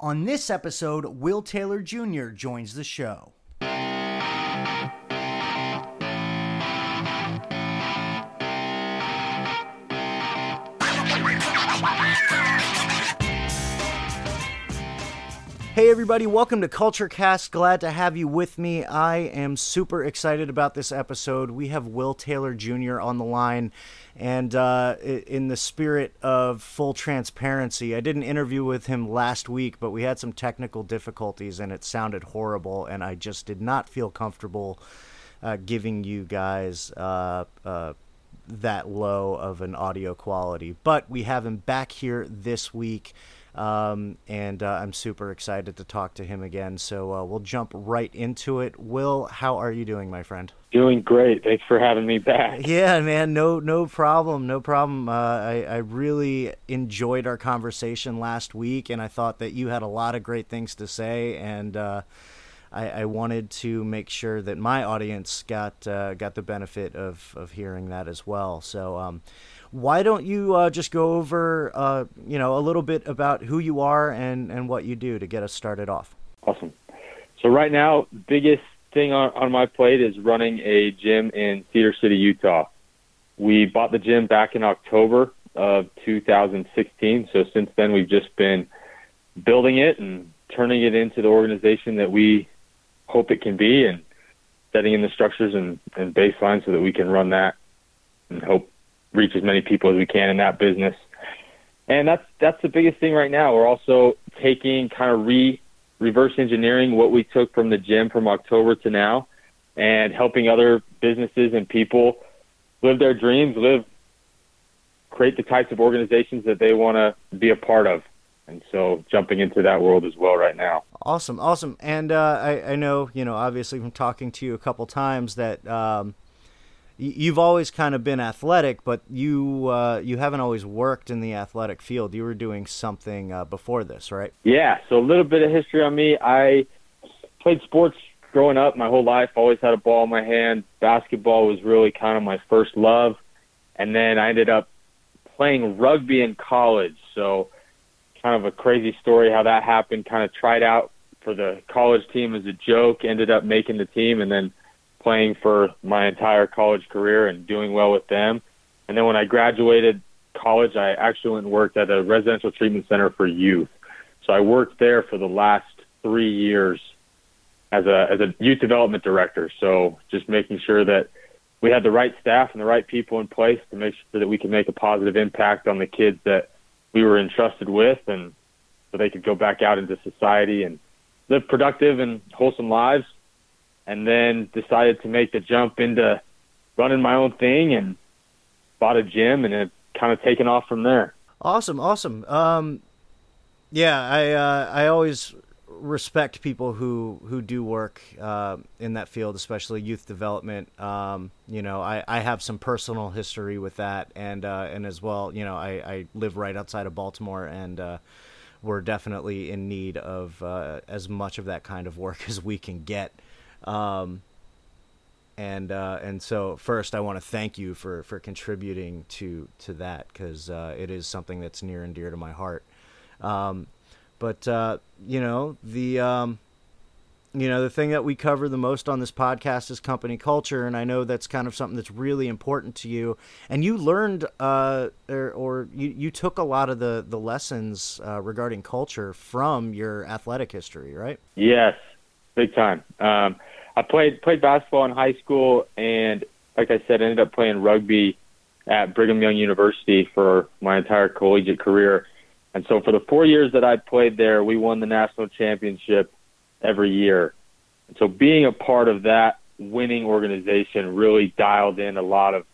On this episode, Will Taylor Jr. joins the show. Hey everybody, welcome to Culture Cast. Glad to have you with me. I am super excited about this episode. We have Will Taylor Jr. on the line, and in the spirit of full transparency, I did an interview with him last week, but we had some technical difficulties and it sounded horrible, and I just did not feel comfortable giving you guys that low of an audio quality. But we have him back here this week. I'm super excited to talk to him again. So we'll jump right into it. Will, how are you doing, my friend? Doing great. Thanks for having me back. Yeah, man. No problem. I really enjoyed our conversation last week, and I thought that you had a lot of great things to say, and I wanted to make sure that my audience got the benefit of hearing that as well. So why don't you just go over a little bit about who you are and what you do to get us started off? Awesome. So right now, biggest thing on my plate is running a gym in Cedar City, Utah. We bought the gym back in October of 2016. So since then, we've just been building it and turning it into the organization that we hope it can be, and setting in the structures and baseline so that we can run that and hope reach as many people as we can in that business. And that's the biggest thing right now. We're also taking kind of reverse engineering what we took from the gym from October to now and helping other businesses and people live their dreams, create the types of organizations that they want to be a part of. And so jumping into that world as well right now. Awesome. And I know, obviously from talking to you a couple times that you've always kind of been athletic, but you haven't always worked in the athletic field. You were doing something before this, right? Yeah, so a little bit of history on me. I played sports growing up my whole life, always had a ball in my hand. Basketball was really kind of my first love. And then I ended up playing rugby in college, so kind of a crazy story how that happened. Kind of tried out for the college team as a joke, ended up making the team, and then playing for my entire college career and doing well with them. And then when I graduated college, I actually went and worked at a residential treatment center for youth. So I worked there for the last 3 years as a youth development director. So just making sure that we had the right staff and the right people in place to make sure that we could make a positive impact on the kids that we were entrusted with, and so they could go back out into society and live productive and wholesome lives. And then decided to make the jump into running my own thing and bought a gym, and it kind of taken off from there. Awesome. I always respect people who do work in that field, especially youth development. I have some personal history with that, and as well, I live right outside of Baltimore, and we're definitely in need of as much of that kind of work as we can get. And so first I want to thank you for contributing to that, because it is something that's near and dear to my heart. The thing that we cover the most on this podcast is company culture, and I know that's kind of something that's really important to you. And you learned you took a lot of the lessons regarding culture from your athletic history, right? Yes, big time. I played basketball in high school, and like I said, ended up playing rugby at Brigham Young University for my entire collegiate career. And so for the 4 years that I played there, we won the national championship every year. And so being a part of that winning organization really dialed in a lot of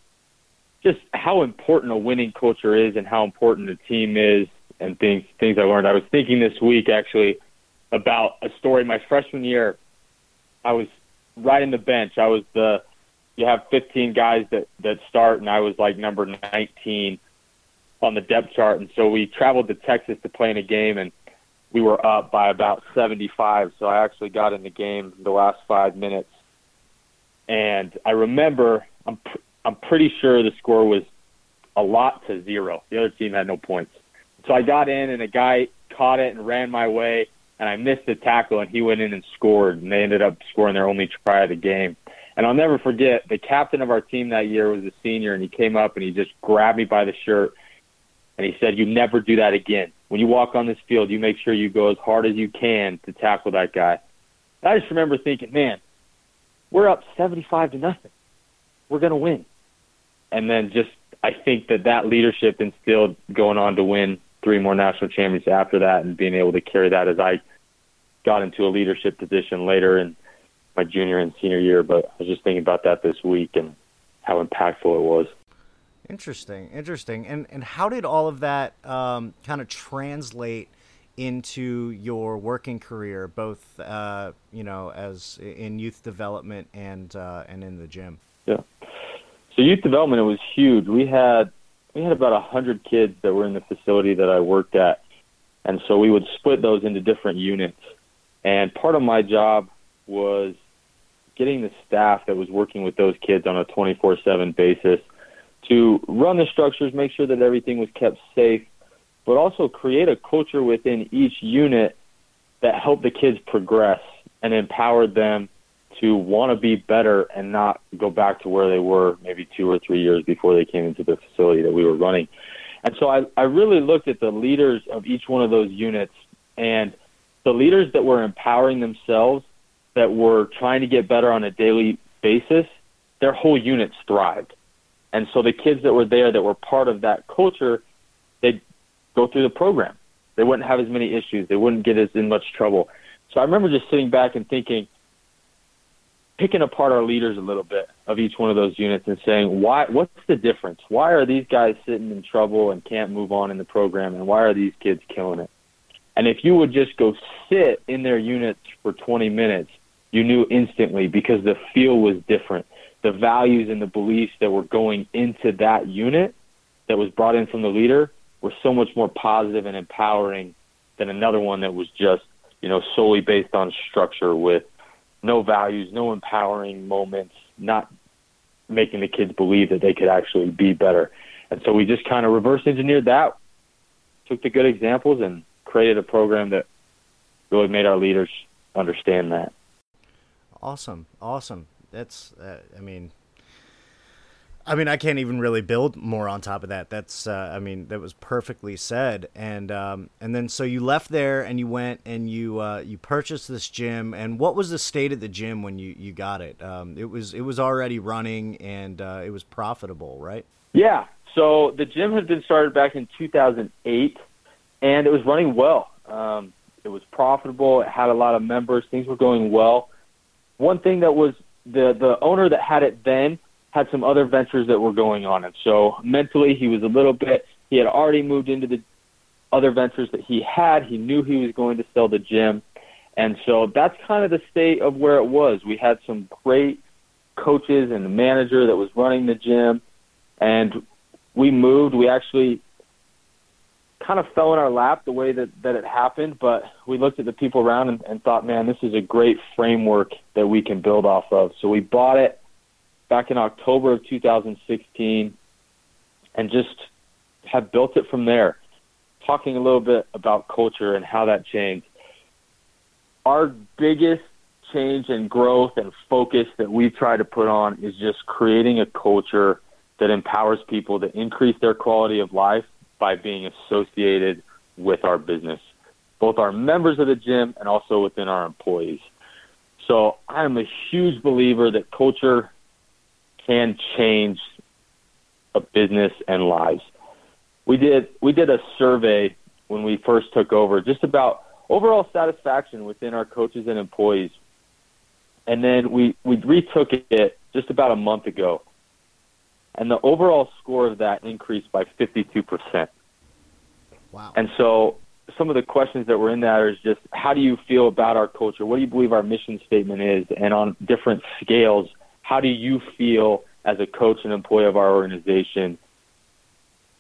just how important a winning culture is and how important a team is, and things I learned. I was thinking this week actually about a story. My freshman year, I was right in the bench. You have 15 guys that start, and I was like number 19 on the depth chart. And so we traveled to Texas to play in a game, and we were up by about 75. So I actually got in the game the last 5 minutes. And I remember, I'm pretty sure the score was a lot to zero. The other team had no points. So I got in, and a guy caught it and ran my way, and I missed the tackle, and he went in and scored, and they ended up scoring their only try of the game. And I'll never forget, the captain of our team that year was a senior, and he came up and he just grabbed me by the shirt, and he said, "You never do that again. When you walk on this field, you make sure you go as hard as you can to tackle that guy." And I just remember thinking, man, we're up 75-0. We're going to win. And then just I think that leadership instilled going on to win 3 more national championships after that, and being able to carry that as I got into a leadership position later in my junior and senior year. But I was just thinking about that this week and how impactful it was. Interesting. And how did all of that kind of translate into your working career, both as in youth development and in the gym? Yeah. So youth development, it was huge. We had about 100 kids that were in the facility that I worked at. And so we would split those into different units. And part of my job was getting the staff that was working with those kids on a 24/7 basis to run the structures, make sure that everything was kept safe, but also create a culture within each unit that helped the kids progress and empowered them to want to be better and not go back to where they were maybe 2 or 3 years before they came into the facility that we were running. And so I really looked at the leaders of each one of those units, and the leaders that were empowering themselves, that were trying to get better on a daily basis, their whole units thrived. And so the kids that were there that were part of that culture, they'd go through the program. They wouldn't have as many issues. They wouldn't get as in much trouble. So I remember just sitting back and thinking, picking apart our leaders a little bit of each one of those units and saying, why? What's the difference? Why are these guys sitting in trouble and can't move on in the program, and why are these kids killing it? And if you would just go sit in their units for 20 minutes, you knew instantly, because the feel was different. The values and the beliefs that were going into that unit that was brought in from the leader were so much more positive and empowering than another one that was just, solely based on structure with no values, no empowering moments, not making the kids believe that they could actually be better. And so we just kind of reverse engineered that, took the good examples, and created a program that really made our leaders understand that. Awesome. That's, I can't even really build more on top of that. That's, that was perfectly said. And then, so you left there and you went and you purchased this gym. And what was the state of the gym when you got it? It was already running and it was profitable, right? Yeah. So the gym had been started back in 2008, and it was running well. It was profitable. It had a lot of members. Things were going well. One thing that was, the owner that had it then had some other ventures that were going on. And so mentally, he had already moved into the other ventures that he had. He knew he was going to sell the gym. And so that's kind of the state of where it was. We had some great coaches and a manager that was running the gym. And we moved. We actually kind of fell in our lap the way that it happened, but we looked at the people around and thought, man, this is a great framework that we can build off of. So we bought it back in October of 2016 and just have built it from there. Talking a little bit about culture and how that changed. Our biggest change and growth and focus that we try to put on is just creating a culture that empowers people to increase their quality of life by being associated with our business, both our members of the gym and also within our employees. So I'm a huge believer that culture can change a business and lives. We did a survey when we first took over just about overall satisfaction within our coaches and employees. And then we retook it just about a month ago. And the overall score of that increased by 52%. Wow. And so some of the questions that were in that is just, how do you feel about our culture? What do you believe our mission statement is? And on different scales, how do you feel as a coach and employee of our organization?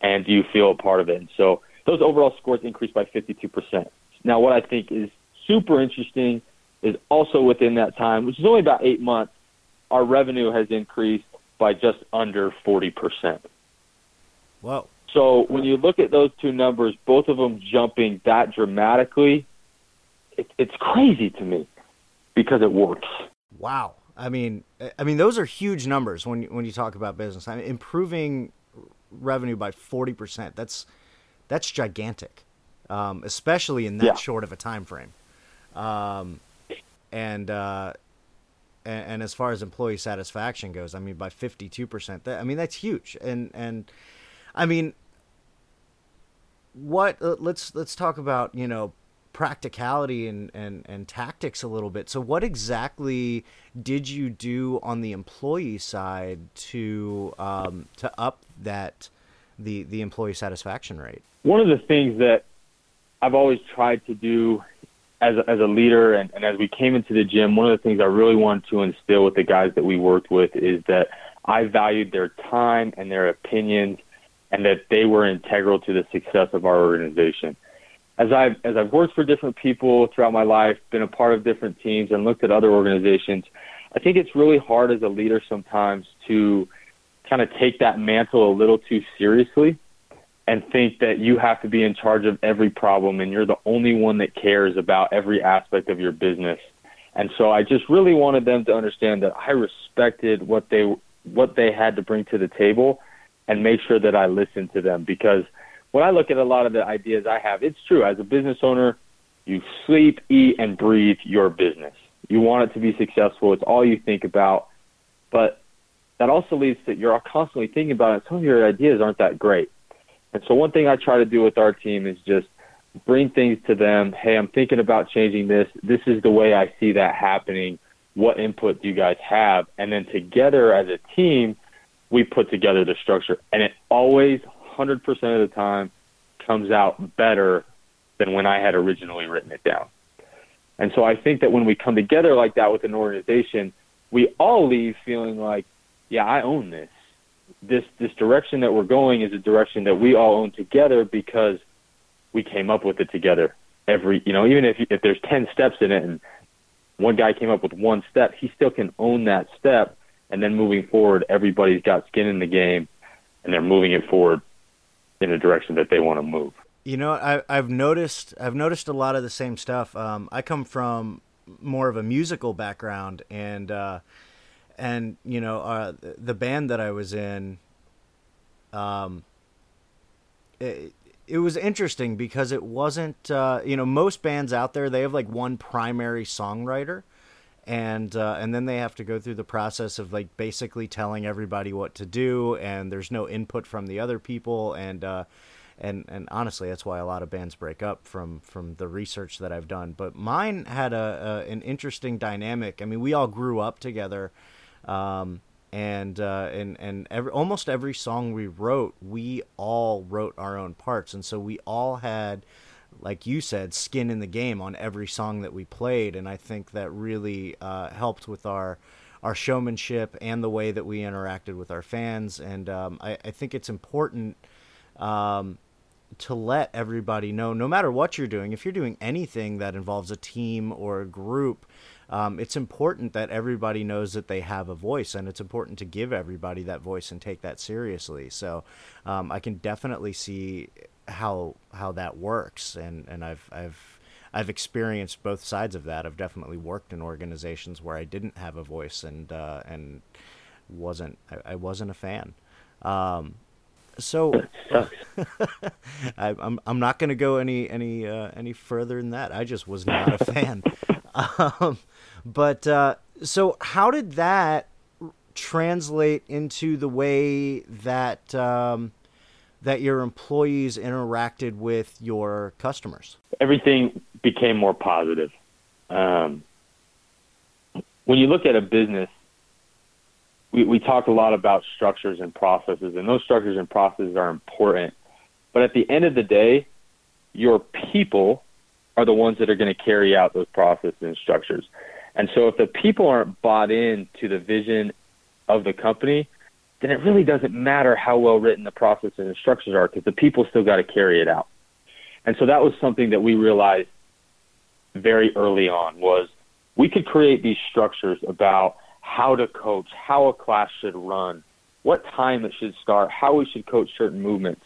And do you feel a part of it? And so those overall scores increased by 52%. Now, what I think is super interesting is also within that time, which is only about 8 months, our revenue has increased by just under 40%. Wow. So when you look at those two numbers, both of them jumping that dramatically, it's crazy to me because it works. Wow. I mean, those are huge numbers when you talk about business. I mean, improving revenue by 40%, that's gigantic, especially in that short of a time frame. And as far as employee satisfaction goes, I mean, by 52%, that's huge. And I mean, let's talk about, practicality and tactics a little bit. So what exactly did you do on the employee side to up the employee satisfaction rate? One of the things that I've always tried to do as a leader, and as we came into the gym, one of the things I really wanted to instill with the guys that we worked with is that I valued their time and their opinions, and that they were integral to the success of our organization. As I've worked for different people throughout my life, been a part of different teams, and looked at other organizations, I think it's really hard as a leader sometimes to kind of take that mantle a little too seriously and think that you have to be in charge of every problem and you're the only one that cares about every aspect of your business. And so I just really wanted them to understand that I respected what they had to bring to the table and make sure that I listened to them. Because when I look at a lot of the ideas I have, it's true. As a business owner, you sleep, eat, and breathe your business. You want it to be successful. It's all you think about. But that also leads to you're constantly thinking about it. Some of your ideas aren't that great. And so one thing I try to do with our team is just bring things to them. Hey, I'm thinking about changing this. This is the way I see that happening. What input do you guys have? And then together as a team, we put together the structure. And it always, 100% of the time, comes out better than when I had originally written it down. And so I think that when we come together like that with an organization, we all leave feeling like, yeah, I own this. This direction that we're going is a direction that we all own together because we came up with it together. Even if there's 10 steps in it and one guy came up with one step, he still can own that step. And then moving forward, everybody's got skin in the game and they're moving it forward in a direction that they want to move. I've noticed a lot of the same stuff. I come from more of a musical background and the band that I was in, it was interesting because it wasn't, most bands out there, they have like one primary songwriter and then they have to go through the process of like basically telling everybody what to do, and there's no input from the other people. And honestly, that's why a lot of bands break up from the research that I've done. But mine had an interesting dynamic. I mean, we all grew up together. Almost every song we wrote, we all wrote our own parts. And so we all had, like you said, skin in the game on every song that we played. And I think that really helped with our showmanship and the way that we interacted with our fans. And I think it's important to let everybody know, no matter what you're doing, if you're doing anything that involves a team or a group, it's important that everybody knows that they have a voice, and it's important to give everybody that voice and take that seriously. So I can definitely see how that works, and I've experienced both sides of that. I've definitely worked in organizations where I didn't have a voice and wasn't a fan. So I'm not going to go any further than that. I just was not a fan. So how did that translate into the way that that your employees interacted with your customers? Everything became more positive. When you look at a business, we talk a lot about structures and processes, and those structures and processes are important. But at the end of the day, your people are the ones that are going to carry out those processes and structures. And so if the people aren't bought in to the vision of the company, then it really doesn't matter how well written the processes and the structures are, because the people still got to carry it out. And so that was something that we realized very early on, was we could create these structures about how to coach, how a class should run, what time it should start, how we should coach certain movements.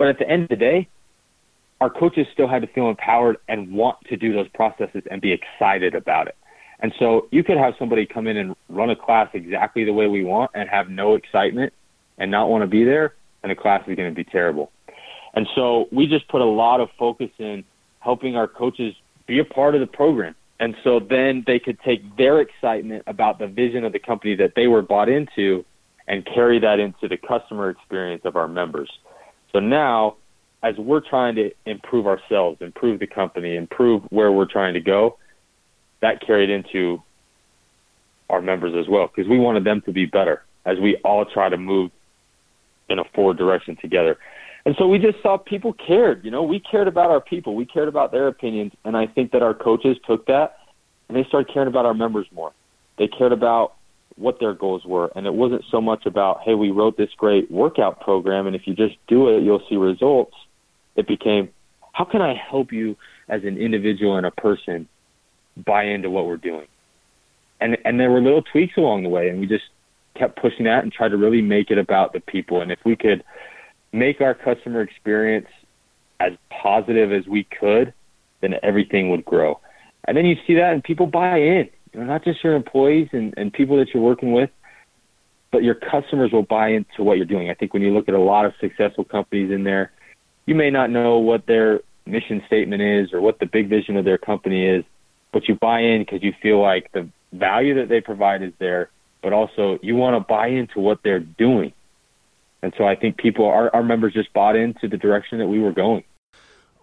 But at the end of the day, our coaches still had to feel empowered and want to do those processes and be excited about it. And so you could have somebody come in and run a class exactly the way we want and have no excitement and not want to be there, and the class is going to be terrible. And so we just put a lot of focus in helping our coaches be a part of the program. And so then they could take their excitement about the vision of the company that they were bought into and carry that into the customer experience of our members. So now, as we're trying to improve ourselves, improve the company, improve where we're trying to go, that carried into our members as well, because we wanted them to be better as we all try to move in a forward direction together. And so we just saw people cared. You know, we cared about our people. We cared about their opinions. And I think that our coaches took that and they started caring about our members more. They cared about what their goals were. And it wasn't so much about, hey, we wrote this great workout program, and if you just do it, you'll see results. It became, how can I help you as an individual and a person buy into what we're doing? And there were little tweaks along the way, and we just kept pushing that and tried to really make it about the people. And if we could make our customer experience as positive as we could, then everything would grow. And then you see that and people buy in, you know, not just your employees and people that you're working with, but your customers will buy into what you're doing. I think when you look at a lot of successful companies in there, you may not know what their mission statement is or what the big vision of their company is, but you buy in because you feel like the value that they provide is there, but also you want to buy into what they're doing. And so I think people, our members just bought into the direction that we were going.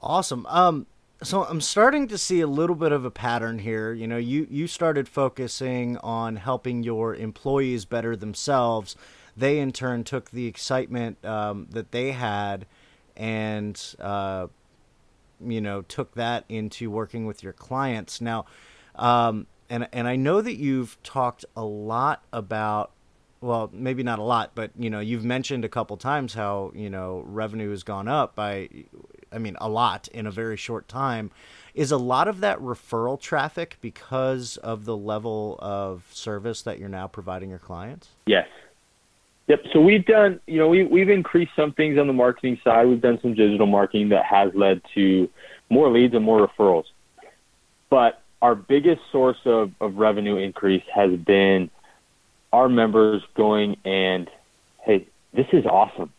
Awesome. So I'm starting to see a little bit of a pattern here. You know, you started focusing on helping your employees better themselves. They in turn took the excitement that they had and, you know, took that into working with your clients. Now, and I know that you've talked a lot about, well, maybe not a lot, but, you know, you've mentioned a couple times how, you know, revenue has gone up by, I mean, a lot in a very short time. Is a lot of that referral traffic because of the level of service that you're now providing your clients? Yes. Yep. So we've done, you know, we've increased some things on the marketing side. We've done some digital marketing that has led to more leads and more referrals. But our biggest source of revenue increase has been our members going and, hey, this is awesome.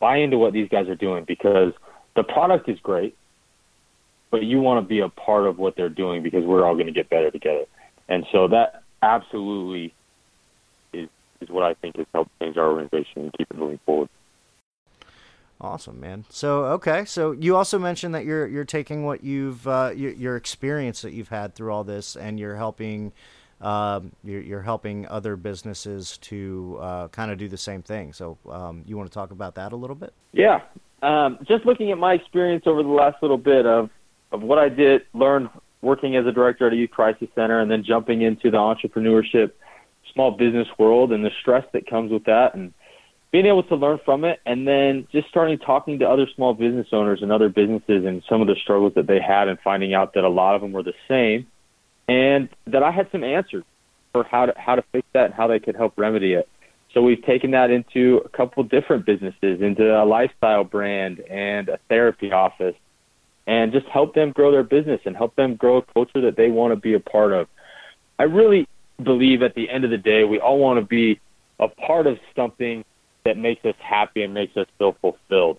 Buy into what these guys are doing because the product is great, but you want to be a part of what they're doing because we're all going to get better together. And so that absolutely is what I think has helped change our organization and keep it moving forward. Awesome, man. So, okay. So you also mentioned that you're taking what you've, your experience that you've had through all this, and you're helping, you're helping other businesses to kind of do the same thing. So you want to talk about that a little bit? Yeah. Just looking at my experience over the last little bit of what I did, learned working as a director at a youth crisis center and then jumping into the entrepreneurship, small business world and the stress that comes with that and being able to learn from it. And then just starting talking to other small business owners and other businesses and some of the struggles that they had and finding out that a lot of them were the same. And that I had some answers for how to fix that and how they could help remedy it. So we've taken that into a couple different businesses, into a lifestyle brand and a therapy office, and just help them grow their business and help them grow a culture that they want to be a part of. I really believe at the end of the day, we all want to be a part of something that makes us happy and makes us feel fulfilled.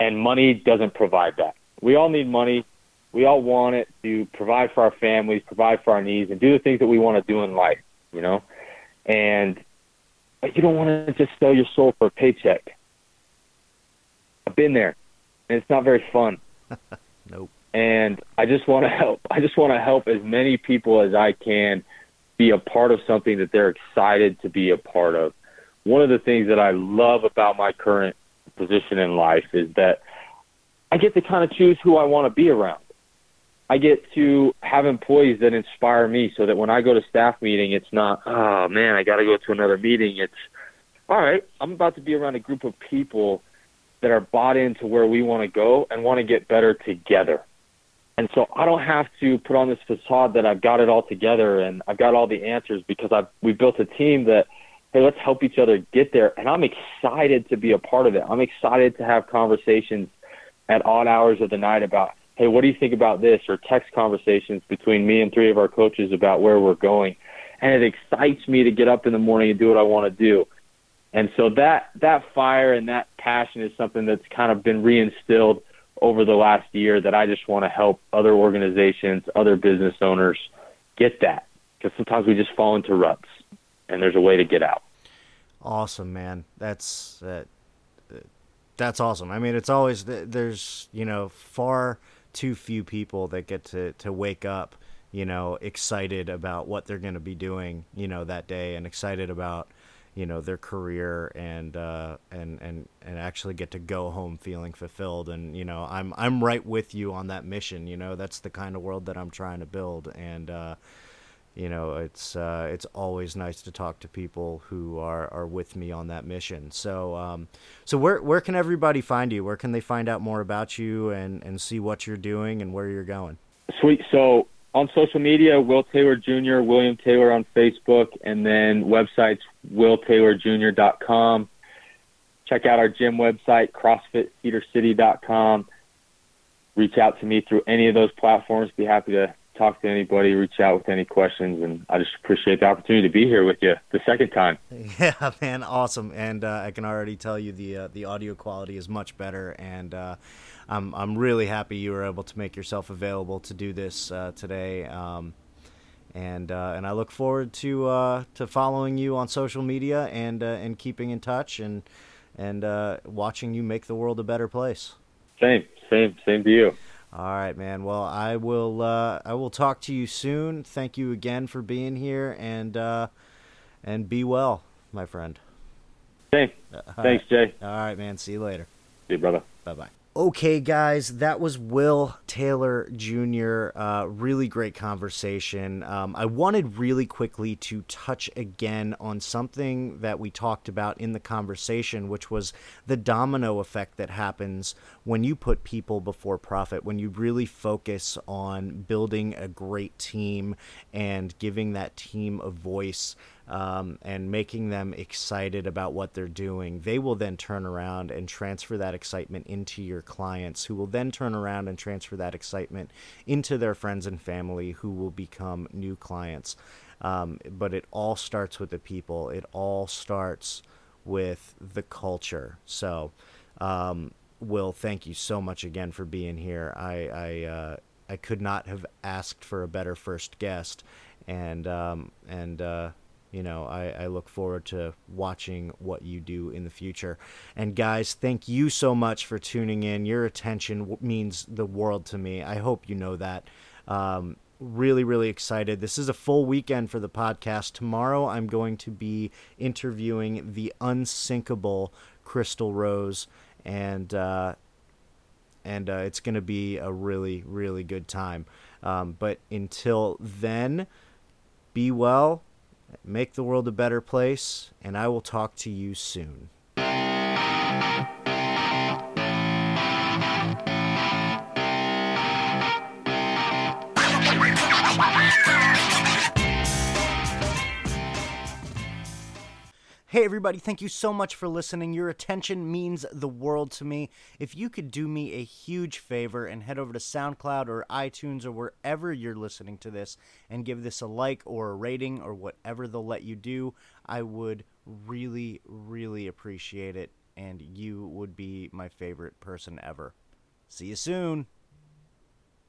And money doesn't provide that. We all need money. We all want it to provide for our families, provide for our needs, and do the things that we want to do in life, you know? And but you don't want to just sell your soul for a paycheck. I've been there, and it's not very fun. Nope. And I just want to help. I just want to help as many people as I can be a part of something that they're excited to be a part of. One of the things that I love about my current position in life is that I get to kind of choose who I want to be around. I get to have employees that inspire me so that when I go to staff meeting, it's not, oh, man, I got to go to another meeting. It's, all right, I'm about to be around a group of people that are bought into where we want to go and want to get better together. And so I don't have to put on this facade that I've got it all together and I've got all the answers because we built a team that hey, let's help each other get there. And I'm excited to be a part of it. I'm excited to have conversations at odd hours of the night about, hey, what do you think about this? Or text conversations between me and three of our coaches about where we're going. And it excites me to get up in the morning and do what I want to do. And so that fire and that passion is something that's kind of been reinstilled over the last year, that I just want to help other organizations, other business owners get that. Because sometimes we just fall into ruts, and there's a way to get out. Awesome, man. That's awesome. I mean, it's always, there's, you know, far too few people that get to wake up, you know, excited about what they're going to be doing, you know, that day, and excited about, you know, their career, and actually get to go home feeling fulfilled. And, you know, I'm right with you on that mission. You know, that's the kind of world that I'm trying to build. And, you know, it's always nice to talk to people who are with me on that mission. So, so where can everybody find you? Where can they find out more about you and see what you're doing and where you're going? Sweet. So on social media, Will Taylor Jr., William Taylor on Facebook, and then websites, willtaylorjr.com. Check out our gym website, CrossFitFeederCity.com. Reach out to me through any of those platforms. Be happy to talk to anybody, reach out with any questions, and I just appreciate the opportunity to be here with you the second time. Yeah, man, awesome. And I can already tell you the audio quality is much better, and I'm really happy you were able to make yourself available to do this today. And I look forward to following you on social media and keeping in touch and watching you make the world a better place. Same to you. All right, man. Well, I will talk to you soon. Thank you again for being here, and be well, my friend. Thanks, Jay. All right, man. See you later. See you, brother. Bye-bye. Okay, guys, that was Will Taylor Jr. Really great conversation. I wanted really quickly to touch again on something that we talked about in the conversation, which was the domino effect that happens when you put people before profit, when you really focus on building a great team and giving that team a voice. And making them excited about what they're doing, they will then turn around and transfer that excitement into your clients, who will then turn around and transfer that excitement into their friends and family, who will become new clients. But it all starts with the people. It all starts with the culture. So, Will, thank you so much again for being here. I could not have asked for a better first guest, and you know, I look forward to watching what you do in the future. And guys, thank you so much for tuning in. Your attention means the world to me. I hope you know that. Really, really excited. This is a full weekend for the podcast. Tomorrow, I'm going to be interviewing the unsinkable Crystal Rose, and it's going to be a really, really good time. But until then, be well. Make the world a better place, and I will talk to you soon. Hey everybody, thank you so much for listening. Your attention means the world to me. If you could do me a huge favor and head over to SoundCloud or iTunes or wherever you're listening to this and give this a like or a rating or whatever they'll let you do, I would really, really appreciate it, and you would be my favorite person ever. See you soon.